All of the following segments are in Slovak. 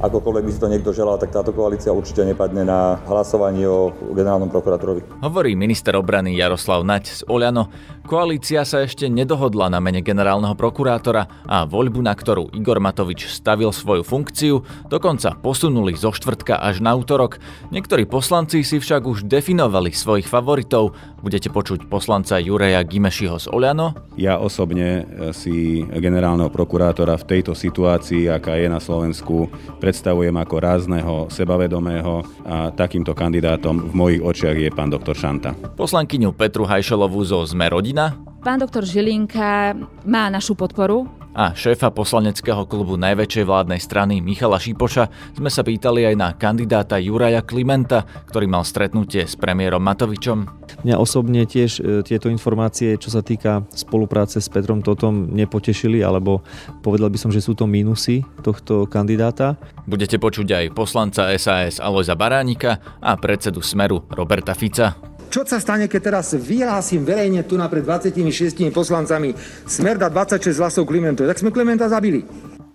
Akokoľvek by si to niekto želal, tak táto koalícia určite nepadne na hlasovanie o generálnom prokurátorovi. Hovorí minister obrany Jaroslav Naď z OĽaNO. Koalícia sa ešte nedohodla na mene generálneho prokurátora a voľbu, na ktorú Igor Matovič stavil svoju funkciu, dokonca posunuli zo štvrtka až na utorok. Niektorí poslanci si však už definovali svojich favoritov. Budete počuť poslanca Juraja Gymesiho z OĽaNO. Ja osobne si generálneho prokurátora v tejto situácii, aká je na Slovensku, predstavujem ako rázneho, sebavedomého a takýmto kandidátom v mojich očiach je pán doktor Šanta. Poslankyňu Petru Hajšelovú zo Sme rodina. Pán doktor Žilinka má našu podporu. A šéfa poslaneckého klubu najväčšej vládnej strany Michala Šipoša sme sa pýtali aj na kandidáta Juraja Klimenta, ktorý mal stretnutie s premiérom Matovičom. Mňa osobne tiež tieto informácie, čo sa týka spolupráce s Petrom Totom, nepotešili, alebo povedal by som, že sú to mínusy tohto kandidáta. Budete počuť aj poslanca SAS Alojza Baránika a predsedu Smeru Roberta Fica. Čo sa stane, keď teraz vyhlásim verejne tu napred 26 poslancami Smer dá 26 hlasov Klimentovej? Tak sme Klimenta zabili.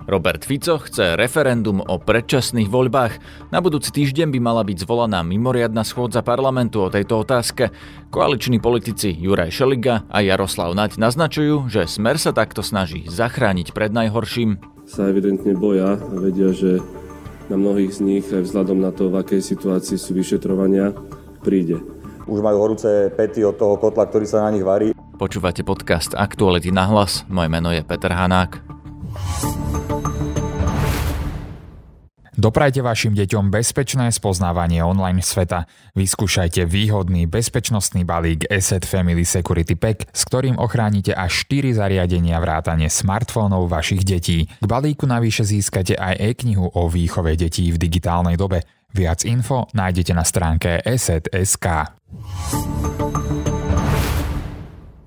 Robert Fico chce referendum o predčasných voľbách. Na budúci týždeň by mala byť zvolaná mimoriadna schôdza parlamentu o tejto otázke. Koaliční politici Juraj Šeliga a Jaroslav Naď naznačujú, že Smer sa takto snaží zachrániť pred najhorším. Sa evidentne boja a vedia, že na mnohých z nich aj vzhľadom na to, v akej situácii sú vyšetrovania, príde. Už majú horúce pety od toho kotla, ktorý sa na nich varí. Počúvate podcast Aktuality na hlas. Moje meno je Peter Hanák. Doprajte vašim deťom bezpečné spoznávanie online sveta. Vyskúšajte výhodný bezpečnostný balík ESET Family Security Pack, s ktorým ochránite až 4 zariadenia vrátane smartfónov vašich detí. K balíku navyše získate aj e-knihu o výchove detí v digitálnej dobe. Viac info nájdete na stránke eset.sk.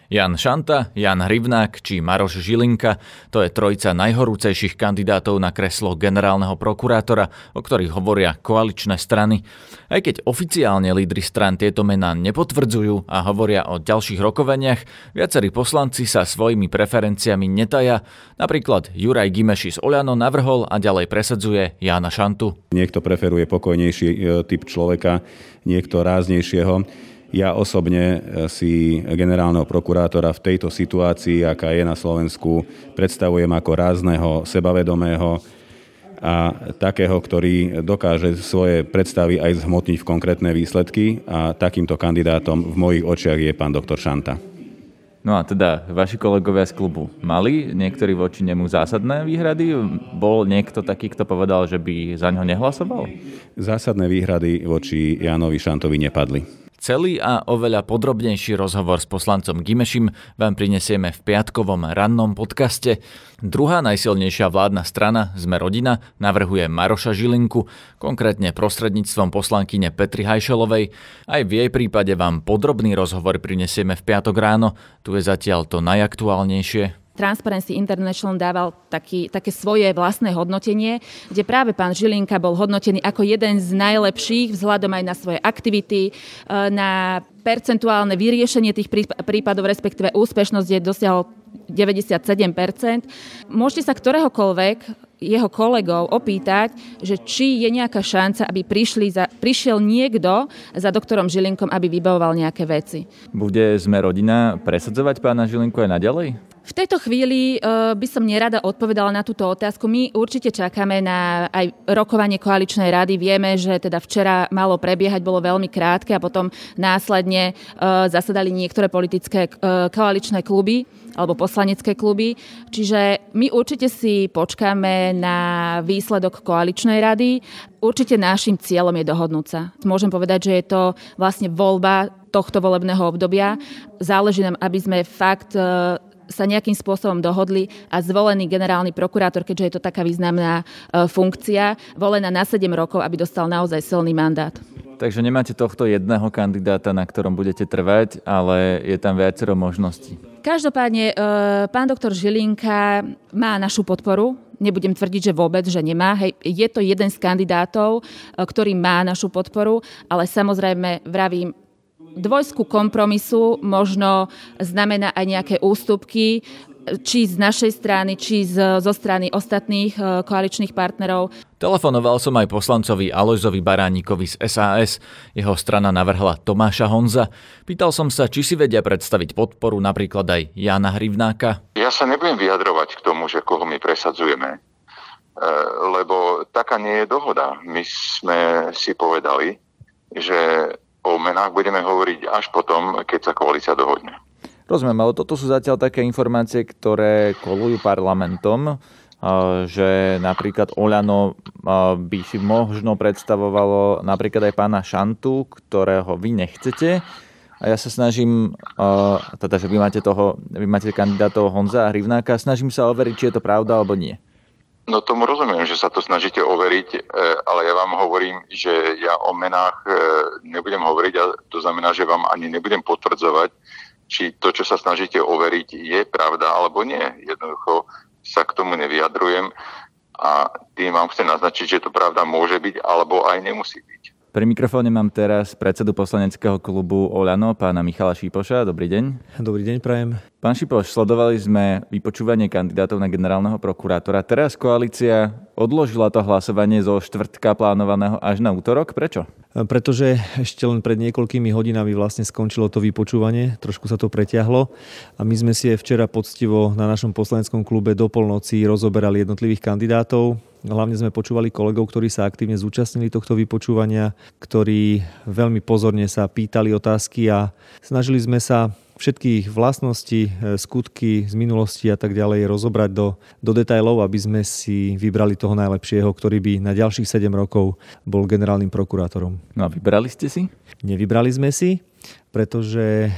Ján Šanta, Ján Hrivnák či Maroš Žilinka, to je trojica najhorúcejších kandidátov na kreslo generálneho prokurátora, o ktorých hovoria koaličné strany. Aj keď oficiálne lídri strán tieto mená nepotvrdzujú a hovoria o ďalších rokovaniach, viacerí poslanci sa svojimi preferenciami netaja. Napríklad Juraj Gyimesi z OĽaNO navrhol a ďalej presadzuje Jána Šantu. Niekto preferuje pokojnejší typ človeka, niekto ráznejšieho. Ja osobne si generálneho prokurátora v tejto situácii, aká je na Slovensku, predstavujem ako rázneho, sebavedomého a takého, ktorý dokáže svoje predstavy aj zhmotniť v konkrétne výsledky a takýmto kandidátom v mojich očiach je pán doktor Šanta. No a teda, vaši kolegovia z klubu mali niektorí voči nemu zásadné výhrady? Bol niekto taký, kto povedal, že by za ňo nehlasoval? Zásadné výhrady voči Jánovi Šantovi nepadli. Celý a oveľa podrobnejší rozhovor s poslancom Gyimešim vám prinesieme v piatkovom rannom podcaste. Druhá najsilnejšia vládna strana, Sme rodina, navrhuje Maroša Žilinku, konkrétne prostredníctvom poslankyne Petry Hajšelovej. Aj v jej prípade vám podrobný rozhovor prinesieme v piatok ráno. Tu je zatiaľ to najaktuálnejšie. Transparency International dával také svoje vlastné hodnotenie, kde práve pán Žilinka bol hodnotený ako jeden z najlepších vzhľadom aj na svoje aktivity, na percentuálne vyriešenie tých prípadov, respektíve úspešnosť, kde dosiahol 97%. Môžete sa ktoréhokoľvek jeho kolegov opýtať, že či je nejaká šanca, aby prišiel niekto za doktorom Žilinkom, aby vybavoval nejaké veci. Bude Sme rodina presadzovať pána Žilinku aj naďalej? V tejto chvíli by som nerada odpovedala na túto otázku. My určite čakáme na aj rokovanie koaličnej rady. Vieme, že teda včera malo prebiehať, bolo veľmi krátke a potom následne zasadali niektoré politické koaličné kluby alebo poslanecké kluby. Čiže my určite si počkáme na výsledok koaličnej rady. Určite našim cieľom je dohodnúť sa. Môžem povedať, že je to vlastne voľba tohto volebného obdobia. Záleží nám, aby sme fakt sa nejakým spôsobom dohodli a zvolený generálny prokurátor, keďže je to taká významná funkcia, volená na 7 rokov, aby dostal naozaj silný mandát. Takže nemáte tohto jedného kandidáta, na ktorom budete trvať, ale je tam viacero možností. Každopádne, pán doktor Žilinka má našu podporu. Nebudem tvrdiť, že vôbec, že nemá. Hej, je to jeden z kandidátov, ktorý má našu podporu, ale samozrejme vravím, dvojsku kompromisu možno znamená aj nejaké ústupky. či z našej strany, či zo strany ostatných koaličných partnerov. Telefonoval som aj poslancovi Alojzovi Baránikovi z SAS. Jeho strana navrhla Tomáša Honza. Pýtal som sa, či si vedia predstaviť podporu napríklad aj Jána Hrivnáka. Ja sa nebudem vyjadrovať k tomu, že koho my presadzujeme, lebo taká nie je dohoda. My sme si povedali, že o menách budeme hovoriť až potom, keď sa koalícia dohodne. Rozumiem, ale toto sú zatiaľ také informácie, ktoré kolujú parlamentom, že napríklad OĽaNO by si možno predstavovalo napríklad aj pána Šantu, ktorého vy nechcete. A ja sa snažím, teda, že vy máte kandidátov Honza a Hrivnáka, snažím sa overiť, či je to pravda alebo nie. No tomu rozumiem, že sa to snažíte overiť, ale ja vám hovorím, že ja o menách nebudem hovoriť a to znamená, že vám ani nebudem potvrdzovať, či to, čo sa snažíte overiť, je pravda alebo nie. Jednoducho sa k tomu nevyjadrujem a tým vám chcem naznačiť, že to pravda môže byť alebo aj nemusí byť. Pri mikrofóne mám teraz predsedu poslaneckého klubu OĽaNO, pána Michala Šipoša. Dobrý deň. Dobrý deň, prajem. Pán Šipoš, sledovali sme vypočúvanie kandidátov na generálneho prokurátora. Teraz koalícia odložila to hlasovanie zo štvrtka plánovaného až na útorok. Prečo? Pretože ešte len pred niekoľkými hodinami vlastne skončilo to vypočúvanie. Trošku sa to pretiahlo a my sme si včera poctivo na našom poslaneckom klube do polnoci rozoberali jednotlivých kandidátov. Hlavne sme počúvali kolegov, ktorí sa aktívne zúčastnili tohto vypočúvania, ktorí veľmi pozorne sa pýtali otázky a snažili sme sa všetky ich vlastnosti, skutky z minulosti a tak ďalej rozobrať do detailov, aby sme si vybrali toho najlepšieho, ktorý by na ďalších 7 rokov bol generálnym prokurátorom. No a vybrali ste si? Nevybrali sme si, pretože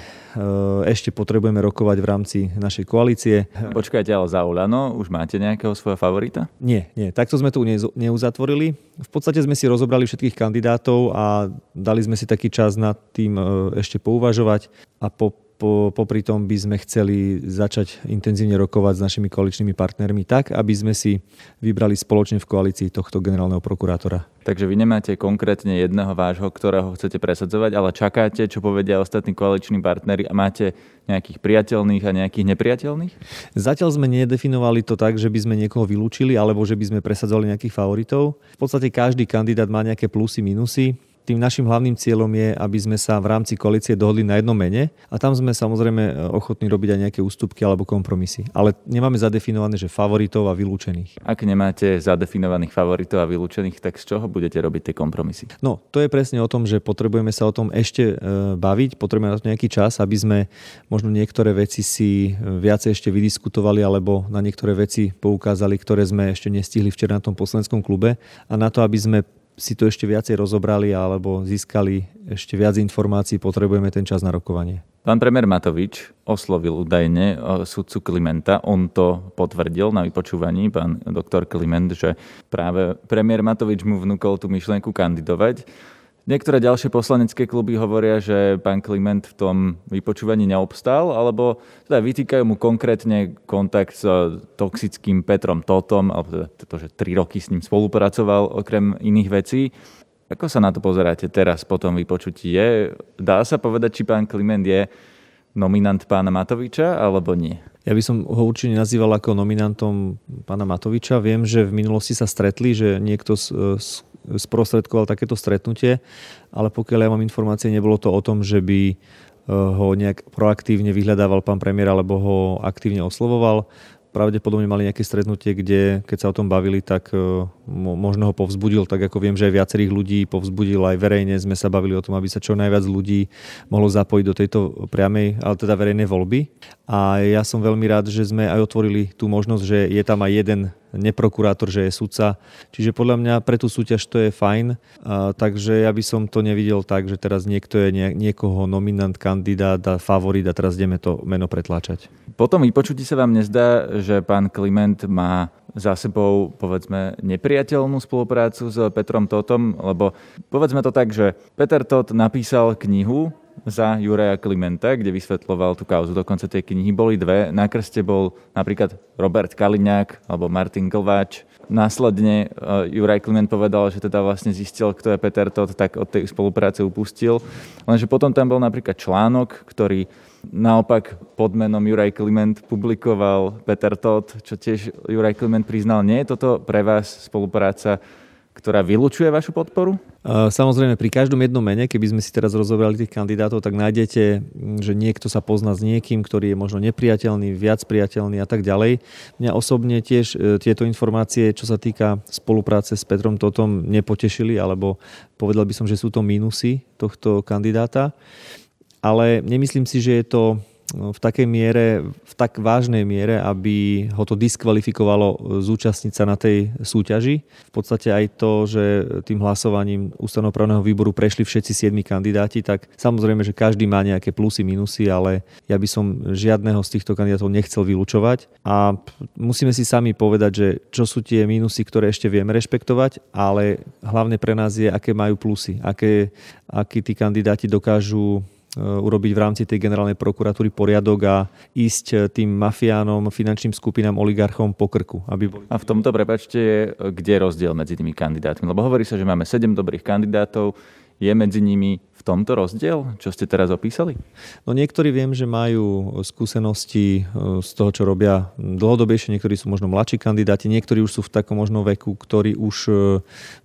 ešte potrebujeme rokovať v rámci našej koalície. Počkajte, ale za OĽaNO už máte nejakého svojho favorita? Nie. Takto sme tu neuzatvorili. V podstate sme si rozobrali všetkých kandidátov a dali sme si taký čas nad tým ešte pouvažovať a popri tom by sme chceli začať intenzívne rokovať s našimi koaličnými partnermi tak, aby sme si vybrali spoločne v koalícii tohto generálneho prokurátora. Takže vy nemáte konkrétne jedného vášho, ktorého chcete presadzovať, ale čakáte, čo povedia ostatní koaliční partneri a máte nejakých priateľných a nejakých nepriateľných? Zatiaľ sme nedefinovali to tak, že by sme niekoho vylúčili alebo že by sme presadzovali nejakých favoritov. V podstate každý kandidát má nejaké plusy, minusy. Tým našim hlavným cieľom je, aby sme sa v rámci koalície dohodli na jednom mene a tam sme samozrejme ochotní robiť aj nejaké ústupky alebo kompromisy. Ale nemáme zadefinované, že favoritov a vylúčených. Ak nemáte zadefinovaných favoritov a vylúčených, tak z čoho budete robiť tie kompromisy? No, to je presne o tom, že potrebujeme sa o tom ešte baviť, potrebujeme na to nejaký čas, aby sme možno niektoré veci si viac ešte vydiskutovali alebo na niektoré veci poukázali, ktoré sme ešte nestihli včera na tom poslaneckom klube a na to, aby sme si to ešte viacej rozobrali alebo získali ešte viac informácií, potrebujeme ten čas na rokovanie. Pán premiér Matovič oslovil údajne sudcu Klimenta. On to potvrdil na vypočúvaní, pán doktor Kliment, že práve premiér Matovič mu vnúkol tú myšlienku kandidovať. Niektoré ďalšie poslanecké kluby hovoria, že pán Kliment v tom vypočúvaní neobstál, alebo teda vytýkajú mu konkrétne kontakt s toxickým Petrom Totom, alebo teda to, že 3 roky s ním spolupracoval okrem iných vecí. Ako sa na to pozeráte teraz po tom vypočutí? Dá sa povedať, či pán Kliment je nominant pána Matoviča, alebo nie? Ja by som ho určite nazýval ako nominantom pána Matoviča. Viem, že v minulosti sa stretli, že niekto sprostredkoval takéto stretnutie, ale pokiaľ ja mám informácie, nebolo to o tom, že by ho nejak proaktívne vyhľadával pán premiér alebo ho aktívne oslovoval. Pravdepodobne mali nejaké stretnutie, kde keď sa o tom bavili, tak možno ho povzbudil, tak ako viem, že aj viacerých ľudí povzbudil, aj verejne sme sa bavili o tom, aby sa čo najviac ľudí mohlo zapojiť do tejto priamej, ale teda verejnej voľby. A ja som veľmi rád, že sme aj otvorili tú možnosť, že je tam aj jeden neprokurátor, že je sudca. Čiže podľa mňa pre tú súťaž to je fajn. Takže ja by som to nevidel tak, že teraz niekto je niekoho nominant, kandidát a favorit a teraz ideme to meno pretláčať. Potom vypočutí sa vám nezdá, že pán Kliment má za sebou, povedzme, nepriateľnú spoluprácu s Petrom Totom, lebo povedzme to tak, že Peter Tot napísal knihu za Juraja Klimenta, kde vysvetľoval tú kauzu. Dokonca tej knihy boli dve. Na krste bol napríklad Robert Kaliňák alebo Martin Glváč. Následne Juraj Kliment povedal, že teda vlastne zistil, kto je Peter Tot, tak od tej spolupráce upustil. Lenže potom tam bol napríklad článok, ktorý Naopak pod menom Juraj Kliment publikoval Peter Tot, čo tiež Juraj Kliment priznal. Nie je toto pre vás spolupráca, ktorá vylučuje vašu podporu? Samozrejme, pri každom jednom mene, keby sme si teraz rozoberali tých kandidátov, tak nájdete, že niekto sa pozná s niekým, ktorý je možno nepriateľný, viac priateľný a tak ďalej. Mňa osobne tiež tieto informácie, čo sa týka spolupráce s Petrom Totom, nepotešili, alebo povedal by som, že sú to mínusy tohto kandidáta. Ale nemyslím si, že je to v takej miere, v tak vážnej miere, aby ho to diskvalifikovalo zúčastniť sa na tej súťaži. V podstate aj to, že tým hlasovaním ústavnoprávneho výboru prešli všetci 7 kandidáti, tak samozrejme, že každý má nejaké plusy, minusy, ale ja by som žiadneho z týchto kandidátov nechcel vylúčovať. A musíme si sami povedať, že čo sú tie minusy, ktoré ešte vieme rešpektovať, ale hlavne pre nás je, aké majú plusy, akí tí kandidáti dokážu urobiť v rámci tej generálnej prokuratúry poriadok a ísť tým mafiánom, finančným skupinám, oligarchom po krku. Aby boli... A v tomto, prepáčte, kde je rozdiel medzi tými kandidátmi? Lebo hovorí sa, že máme 7 dobrých kandidátov. Je medzi nimi v tomto rozdiel, čo ste teraz opísali? No niektorí viem, že majú skúsenosti z toho, čo robia dlhodobejšie, niektorí sú možno mladší kandidáti, niektorí už sú v takom možno veku, ktorý už,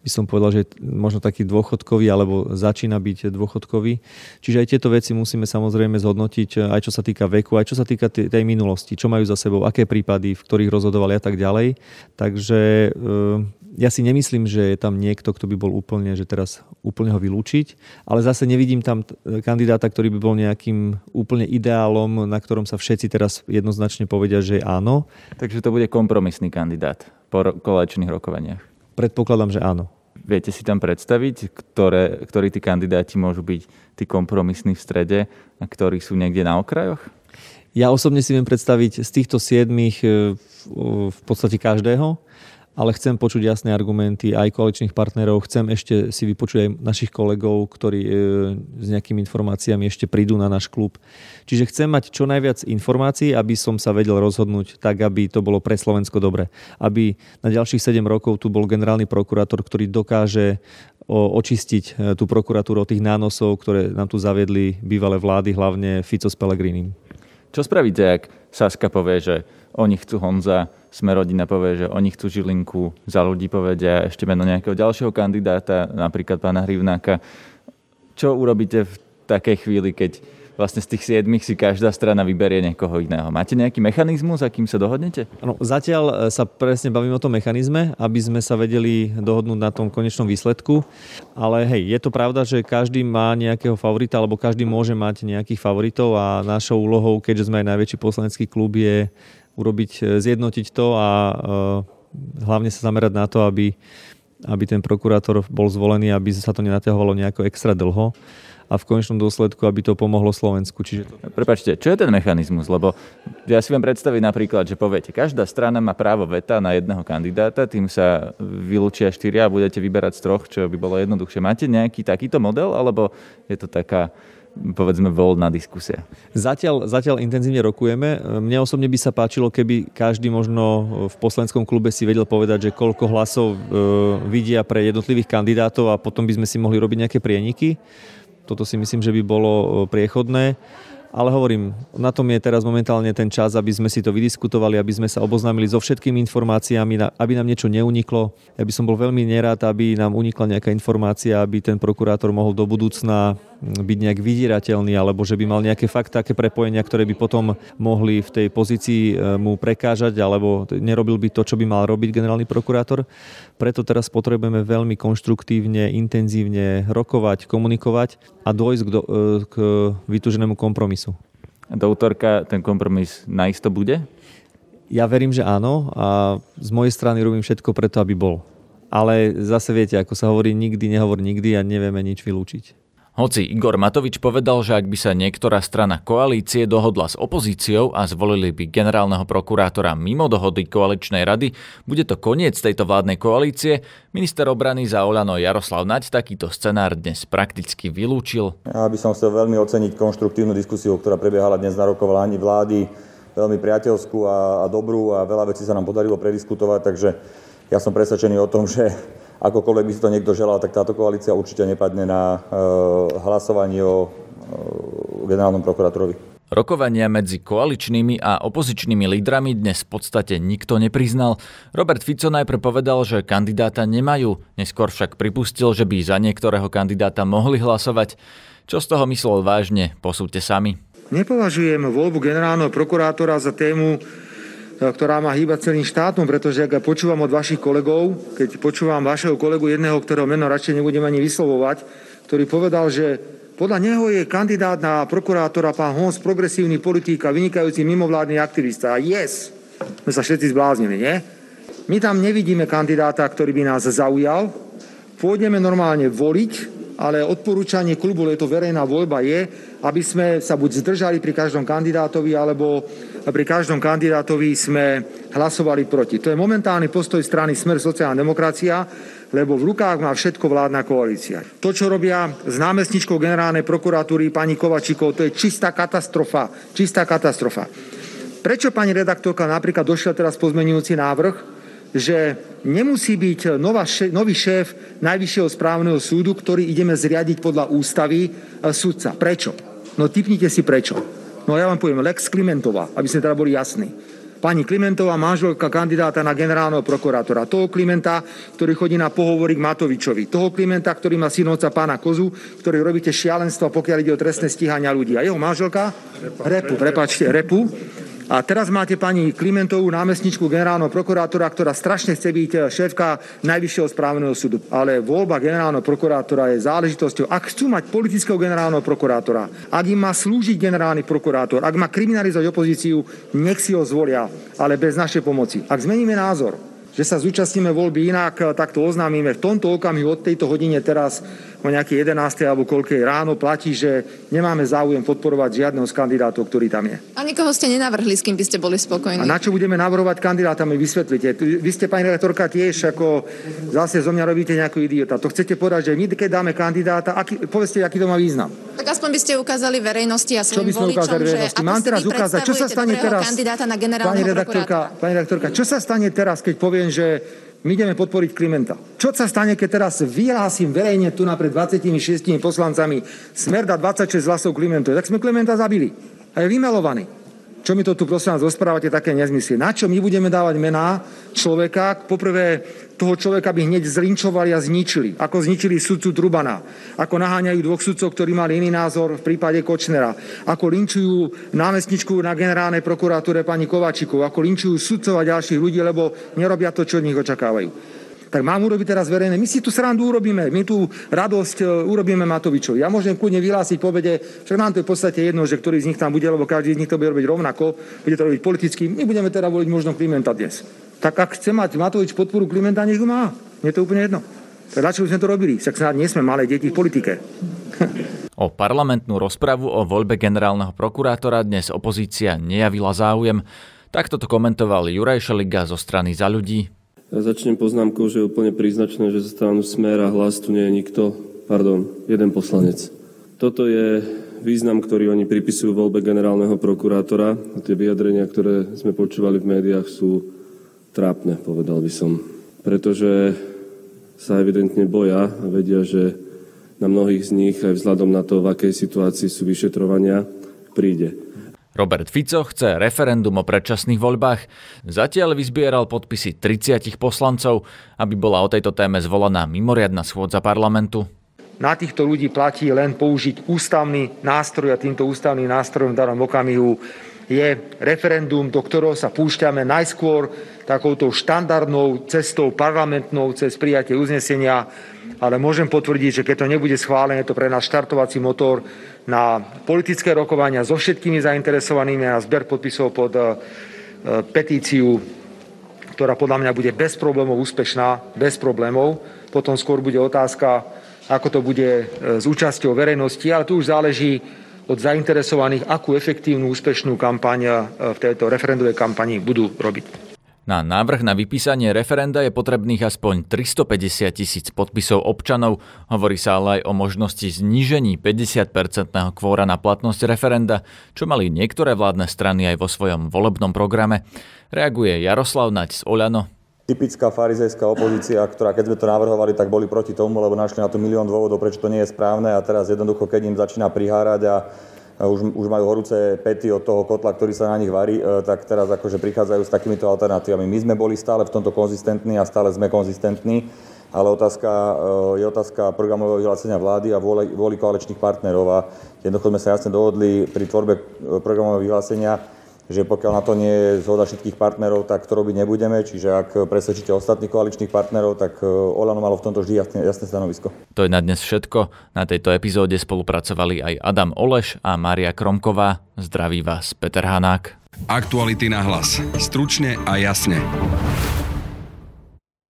by som povedal, že možno taký dôchodkový, alebo začína byť dôchodkový. Čiže aj tieto veci musíme samozrejme zhodnotiť, aj čo sa týka veku, aj čo sa týka tej minulosti, čo majú za sebou, aké prípady, v ktorých rozhodovali a tak ďalej. Takže... Ja si nemyslím, že je tam niekto, kto by bol úplne, že teraz úplne ho vylúčiť, ale zase nevidím tam kandidáta, ktorý by bol nejakým úplne ideálom, na ktorom sa všetci teraz jednoznačne povedia, že áno. Takže to bude kompromisný kandidát po koaličných rokovaniach. Predpokladám, že áno. Viete si tam predstaviť, ktorí tí kandidáti môžu byť tí kompromisní v strede a ktorí sú niekde na okrajoch? Ja osobne si viem predstaviť z týchto 7 v podstate každého, ale chcem počuť jasné argumenty aj koaličných partnerov. Chcem ešte si vypočuť aj našich kolegov, ktorí s nejakými informáciami ešte prídu na náš klub. Čiže chcem mať čo najviac informácií, aby som sa vedel rozhodnúť tak, aby to bolo pre Slovensko dobre. Aby na ďalších 7 rokov tu bol generálny prokurátor, ktorý dokáže očistiť tú prokuratúru od tých nánosov, ktoré nám tu zaviedli bývalé vlády, hlavne Fico s Pelegrinim. Čo spravíte, ak Saska povie, že oni chcú Honza, Sme rodina povie, že oni chcú Žilinku, Za ľudí povedia ešte meno nejakého ďalšieho kandidáta, napríklad pána Hrivnáka. Čo urobíte v takej chvíli, keď vlastne z tých 7 si každá strana vyberie niekoho iného? Máte nejaký mechanizmus, akým sa dohodnete? No, zatiaľ sa presne bavíme o tom mechanizme, aby sme sa vedeli dohodnúť na tom konečnom výsledku. Ale hej, je to pravda, že každý má nejakého favorita, alebo každý môže mať nejakých favoritov a našou úlohou, keďže sme aj najväčší poslanecký klub, je urobiť, zjednotiť to a hlavne sa zamerať na to, aby ten prokurátor bol zvolený, aby sa to nenaťahovalo nejako extra dlho a v konečnom dôsledku, aby to pomohlo Slovensku. Čiže to... Prepáčte, čo je ten mechanizmus? Lebo ja si viem predstaviť napríklad, že poviete, každá strana má právo veta na jedného kandidáta, tým sa vylúčia 4 a budete vyberať z 3, čo by bolo jednoduchšie. Máte nejaký takýto model, alebo je to taká, povedzme, voľná diskusia? Zatiaľ intenzívne rokujeme. Mne osobne by sa páčilo, keby každý možno v poslaneckom klube si vedel povedať, že koľko hlasov vidia pre jednotlivých kandidátov a potom by sme si mohli robiť nejaké prieniky. Toto si myslím, že by bolo priechodné. Ale hovorím, na tom je teraz momentálne ten čas, aby sme si to vydiskutovali, aby sme sa oboznámili so všetkými informáciami, aby nám niečo neuniklo. Ja by som bol veľmi nerád, aby nám unikla nejaká informácia, aby ten prokurátor mohol do budúcna byť nejak vydierateľný, alebo že by mal nejaké fakty, také prepojenia, ktoré by potom mohli v tej pozícii mu prekážať, alebo nerobil by to, čo by mal robiť generálny prokurátor. Preto teraz potrebujeme veľmi konštruktívne, intenzívne rokovať, komunikovať a dôjsť k vytúženému kompromisu. Do utorka ten kompromis naisto bude? Ja verím, že áno a z mojej strany robím všetko preto, aby bol. Ale zase viete, ako sa hovorí, nikdy nehovor nikdy a nevieme nič vylúčiť. Hoci Igor Matovič povedal, že ak by sa niektorá strana koalície dohodla s opozíciou a zvolili by generálneho prokurátora mimo dohody koaličnej rady, bude to koniec tejto vládnej koalície, minister obrany za OĽaNO Jaroslav Naď takýto scenár dnes prakticky vylúčil. Ja by som chcel veľmi oceniť konštruktívnu diskusiu, ktorá prebiehala dnes na rokovaní vlády, veľmi priateľskú a dobrú a veľa vecí sa nám podarilo prediskutovať, takže ja som presvedčený o tom, že akokoľvek by si to niekto želal, tak táto koalícia určite nepadne na hlasovanie o generálnom prokurátorovi. Rokovania medzi koaličnými a opozičnými lídrami dnes v podstate nikto nepriznal. Robert Fico najprv povedal, že kandidáta nemajú, neskôr však pripustil, že by za niektorého kandidáta mohli hlasovať. Čo z toho myslel vážne, posúďte sami. Nepovažujem voľbu generálneho prokurátora za tému, ktorá má hýbať celým štátom, pretože ak ja počúvam od vašich kolegov, keď počúvam vašeho kolegu jedného, ktorého meno radšej nebudem ani vyslovovať, ktorý povedal, že podľa neho je kandidát na prokurátora pán Honz, progresívny politík a vynikajúci mimovládny aktivista. A yes! My sa všetci zbláznili, nie? My tam nevidíme kandidáta, ktorý by nás zaujal. Pôjdeme normálne voliť, ale odporúčanie klubu, lebo je to verejná voľba, je, aby sme sa buď zdržali pri každom kandidátovi, alebo pri každom kandidátovi sme hlasovali proti. To je momentálny postoj strany Smer sociálna demokracia, lebo v rukách má všetko vládna koalícia. To, čo robia s námestničkou generálnej prokuratúry pani Kovačikovou, to je čistá katastrofa. Čistá katastrofa. Prečo pani redaktorka napríklad došla teraz pozmenujúci návrh, že nemusí byť nový šéf Najvyššieho správneho súdu, ktorý ideme zriadiť podľa ústavy sudca? Prečo? No tipnite si prečo. No ja vám poviem, Lex Klimentová, aby sme teda boli jasní. Pani Klimentová, manželka kandidáta na generálneho prokurátora. Toho Klimenta, ktorý chodí na pohovory k Matovičovi. Toho Klimenta, ktorý má synovca pána Kozu, ktorý robíte šialenstva, pokiaľ ide o trestné stíhania ľudí. A jeho manželka? Repu. A teraz máte pani Klimentovú, námestničku generálneho prokurátora, ktorá strašne chce byť šéfka Najvyššieho správneho súdu. Ale voľba generálneho prokurátora je záležitosťou. Ak chcú mať politického generálneho prokurátora, ak im má slúžiť generálny prokurátor, ak má kriminalizovať opozíciu, nech si ho zvolia, ale bez našej pomoci. Ak zmeníme názor, že sa zúčastníme voľby inak, tak to oznámime v tomto okamihu od tejto hodine teraz o nejaké 11. alebo koľkej ráno platí, že nemáme záujem podporovať žiadneho z kandidátov, ktorý tam je. A nikoho ste nenavrhli, s kým by ste boli spokojní? A na čo budeme navrhovať kandidáta, mi vysvetlite. Vy ste, pani redaktorka, tiež ako zase zo mňa robíte nejakú idiota. To chcete povedať, že my keď dáme kandidáta, povedzte, aký to má význam. Tak aspoň by ste ukázali verejnosti a svojim voličom, že ako mám teraz ukázať, čo sa stane teraz kandidáta na generálneho prokurátora. Pani redaktorka, čo sa stane teraz, keď poviem, že my ideme podporiť Klimenta? Čo sa stane, keď teraz vyhlásim verejne tu napred 26 poslancami Smer dá 26 hlasov Klimentu? Tak sme Klimenta zabili. A je vymelovaný. Čo mi to tu prosím vás rozprávate, také nezmysly? Na čo my budeme dávať mená človeka? Poprvé, toho človeka by hneď zlinčovali a zničili. Ako zničili sudcu Trubana. Ako naháňajú dvoch sudcov, ktorí mali iný názor v prípade Kočnera. Ako linčujú námestničku na generálnej prokuratúre pani Kováčikovú. Ako linčujú sudcov a ďalších ľudí, lebo nerobia to, čo od nich očakávajú. Tak mám urobiť teraz verejné. My si tu srandu urobíme, my tu radosť urobíme Matovičovi. Ja môžem kľudne vyhlásiť pobede, však nám to je v podstate jedno, že ktorý z nich tam bude, lebo každý z nich to bude robiť rovnako, bude to robiť politicky. My budeme teda voliť možno Klimenta dnes. Tak ak chce mať Matovič podporu Klimenta, nech ho má. Je to úplne jedno. Tak radšej by sme to robili, však snad nie sme malé deti v politike. O parlamentnú rozpravu o voľbe generálneho prokurátora dnes opozícia nejavila záujem. Takto to komentoval Juraj Šeliga zo strany Za ľudí. Ja začnem poznámkou, že je úplne príznačné, že zo stranu Smer a Hlas tu nie je jeden poslanec. Toto je význam, ktorý oni pripisujú voľbe generálneho prokurátora. A tie vyjadrenia, ktoré sme počúvali v médiách, sú trápne, povedal by som. Pretože sa evidentne boja a vedia, že na mnohých z nich, aj vzhľadom na to, v akej situácii sú vyšetrovania, príde. Robert Fico chce referendum o predčasných voľbách. Zatiaľ vyzbieral podpisy 30 poslancov, aby bola o tejto téme zvolaná mimoriadna schôdza parlamentu. Na týchto ľudí platí len použiť ústavný nástroj a týmto ústavným nástrojom v danom okamihu je referendum, do ktorého sa púšťame najskôr takouto štandardnou cestou parlamentnou cez prijatie uznesenia, ale môžem potvrdiť, že keď to nebude schválené, je to pre nás štartovací motor na politické rokovania so všetkými zainteresovanými a zber podpisov pod petíciu, ktorá podľa mňa bude bez problémov úspešná, bez problémov. Potom skôr bude otázka, ako to bude s účasťou verejnosti, ale tu už záleží od zainteresovaných, akú efektívnu úspešnú kampaň v tejto referendovej kampani budú robiť. Na návrh na vypísanie referenda je potrebných aspoň 350 000 podpisov občanov. Hovorí sa ale aj o možnosti znížení 50% kvóra na platnosť referenda, čo mali niektoré vládne strany aj vo svojom volebnom programe. Reaguje Jaroslav Naď z OĽaNO. Typická farizejská opozícia, ktorá keď sme to navrhovali, tak boli proti tomu, lebo našli na to milión dôvodov, prečo to nie je správne a teraz jednoducho, keď im začína prihárať a už majú horúce pety od toho kotla, ktorý sa na nich varí, tak teraz akože prichádzajú s takýmito alternatívami. My sme boli stále v tomto konzistentní a stále sme konzistentní, ale je otázka programového vyhlásenia vlády a vôli koaličných partnerov. A jednoducho sme sa jasne dohodli pri tvorbe programového vyhlásenia, že pokiaľ na to nie je zhoda všetkých partnerov, tak to robiť nebudeme. Čiže ak presvedčíte ostatných koaličných partnerov, tak OĽaNO malo v tomto vždy jasné stanovisko. To je na dnes všetko. Na tejto epizóde spolupracovali aj Adam Oleš a Mária Kromková. Zdraví vás Peter Hanák. Aktuality na hlas. Stručne a jasne.